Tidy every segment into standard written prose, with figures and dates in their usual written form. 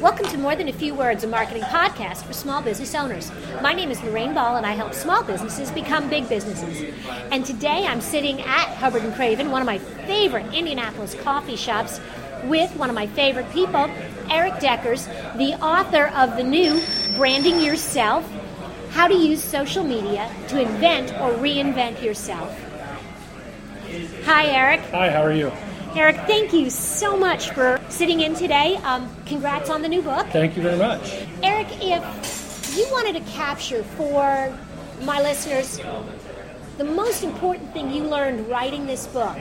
Welcome to More Than A Few Words, a marketing podcast for small business owners. My name is Lorraine Ball, and I help small businesses become big businesses. And today I'm sitting at Hubbard & Craven, one of my favorite Indianapolis coffee shops, with one of my favorite people, Eric Deckers, the author of the new Branding Yourself, How to Use Social Media to Invent or Reinvent Yourself. Hi, Eric. Hi, how are you? Eric, thank you so much for sitting in today. Congrats on the new book. Thank you very much. Eric, if you wanted to capture for my listeners the most important thing you learned writing this book,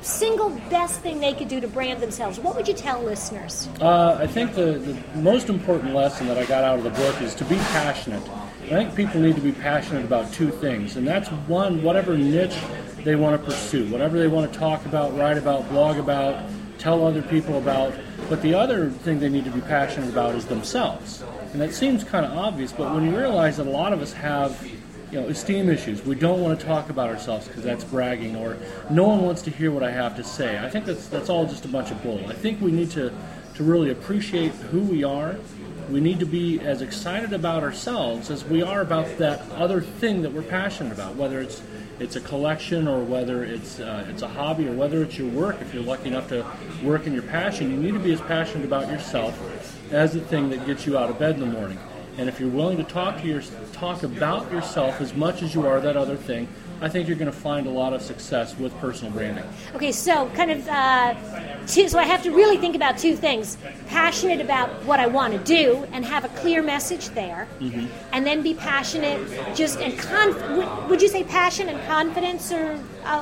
single best thing they could do to brand themselves, what would you tell listeners? I think the most important lesson that I got out of the book is to be passionate. I think people need to be passionate about two things, and that's one, whatever niche they want to pursue, whatever they want to talk about, write about, blog about, tell other people about. But the other thing they need to be passionate about is themselves. And that seems kind of obvious, but when you realize that a lot of us have, esteem issues, we don't want to talk about ourselves because that's bragging, or no one wants to hear what I have to say. I think that's all just a bunch of bull. I think we need to really appreciate who we are. We need to be as excited about ourselves as we are about that other thing that we're passionate about, whether it's a collection, or whether it's a hobby, or whether it's your work. If you're lucky enough to work in your passion, you need to be as passionate about yourself as the thing that gets you out of bed in the morning. And if you're willing to talk about yourself as much as you are that other thing, I think you're going to find a lot of success with personal branding. Okay, so so I have to really think about two things: passionate about what I want to do and have a clear message there, mm-hmm. and then be passionate. Would you say passion and confidence are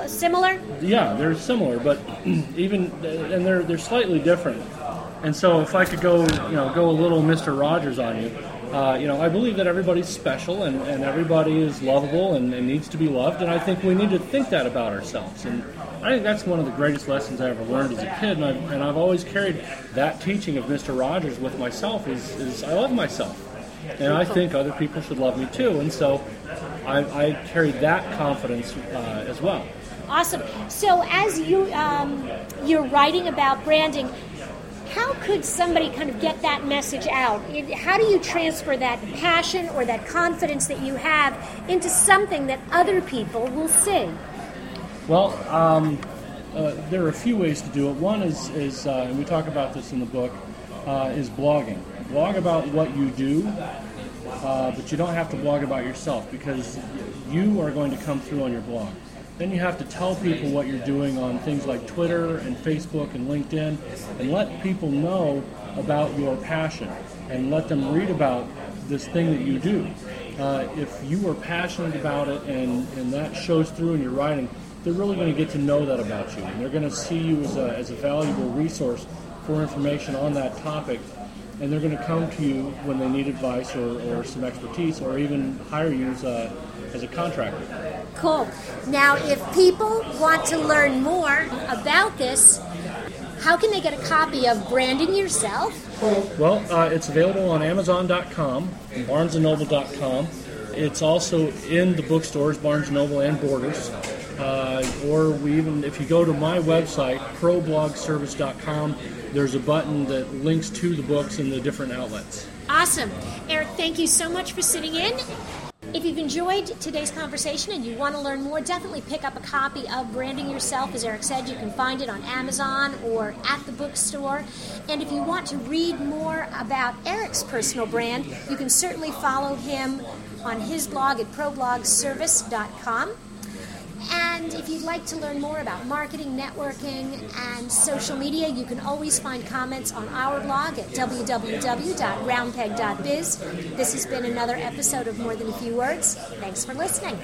similar? Yeah, they're similar, but they're slightly different. And so, if I could go a little Mr. Rogers on you. I believe that everybody's special and everybody is lovable and needs to be loved, and I think we need to think that about ourselves. And I think that's one of the greatest lessons I ever learned as a kid, and I've always carried that teaching of Mr. Rogers with myself is I love myself, and I think other people should love me too, and so I carried that confidence as well. Awesome. So as you're writing about branding, how could somebody kind of get that message out? How do you transfer that passion or that confidence that you have into something that other people will see? Well, there are a few ways to do it. One is and we talk about this in the book, is blogging. Blog about what you do, but you don't have to blog about yourself, because you are going to come through on your blog. Then you have to tell people what you're doing on things like Twitter and Facebook and LinkedIn, and let people know about your passion and let them read about this thing that you do. If you are passionate about it and that shows through in your writing, they're really going to get to know that about you, and they're going to see you as a valuable resource for information on that topic, and they're going to come to you when they need advice or some expertise, or even hire you as a contractor. Cool. Now, if people want to learn more about this, how can they get a copy of Branding Yourself? Well, it's available on Amazon.com, BarnesandNoble.com. It's also in the bookstores, Barnes & Noble and Borders. If you go to my website, problogservice.com, there's a button that links to the books in the different outlets. Awesome. Eric, thank you so much for sitting in. If you've enjoyed today's conversation and you want to learn more, definitely pick up a copy of Branding Yourself. As Eric said, you can find it on Amazon or at the bookstore. And if you want to read more about Eric's personal brand, you can certainly follow him on his blog at problogservice.com. And if you'd like to learn more about marketing, networking, and social media, you can always find comments on our blog at www.roundpeg.biz. This has been another episode of More Than A Few Words. Thanks for listening.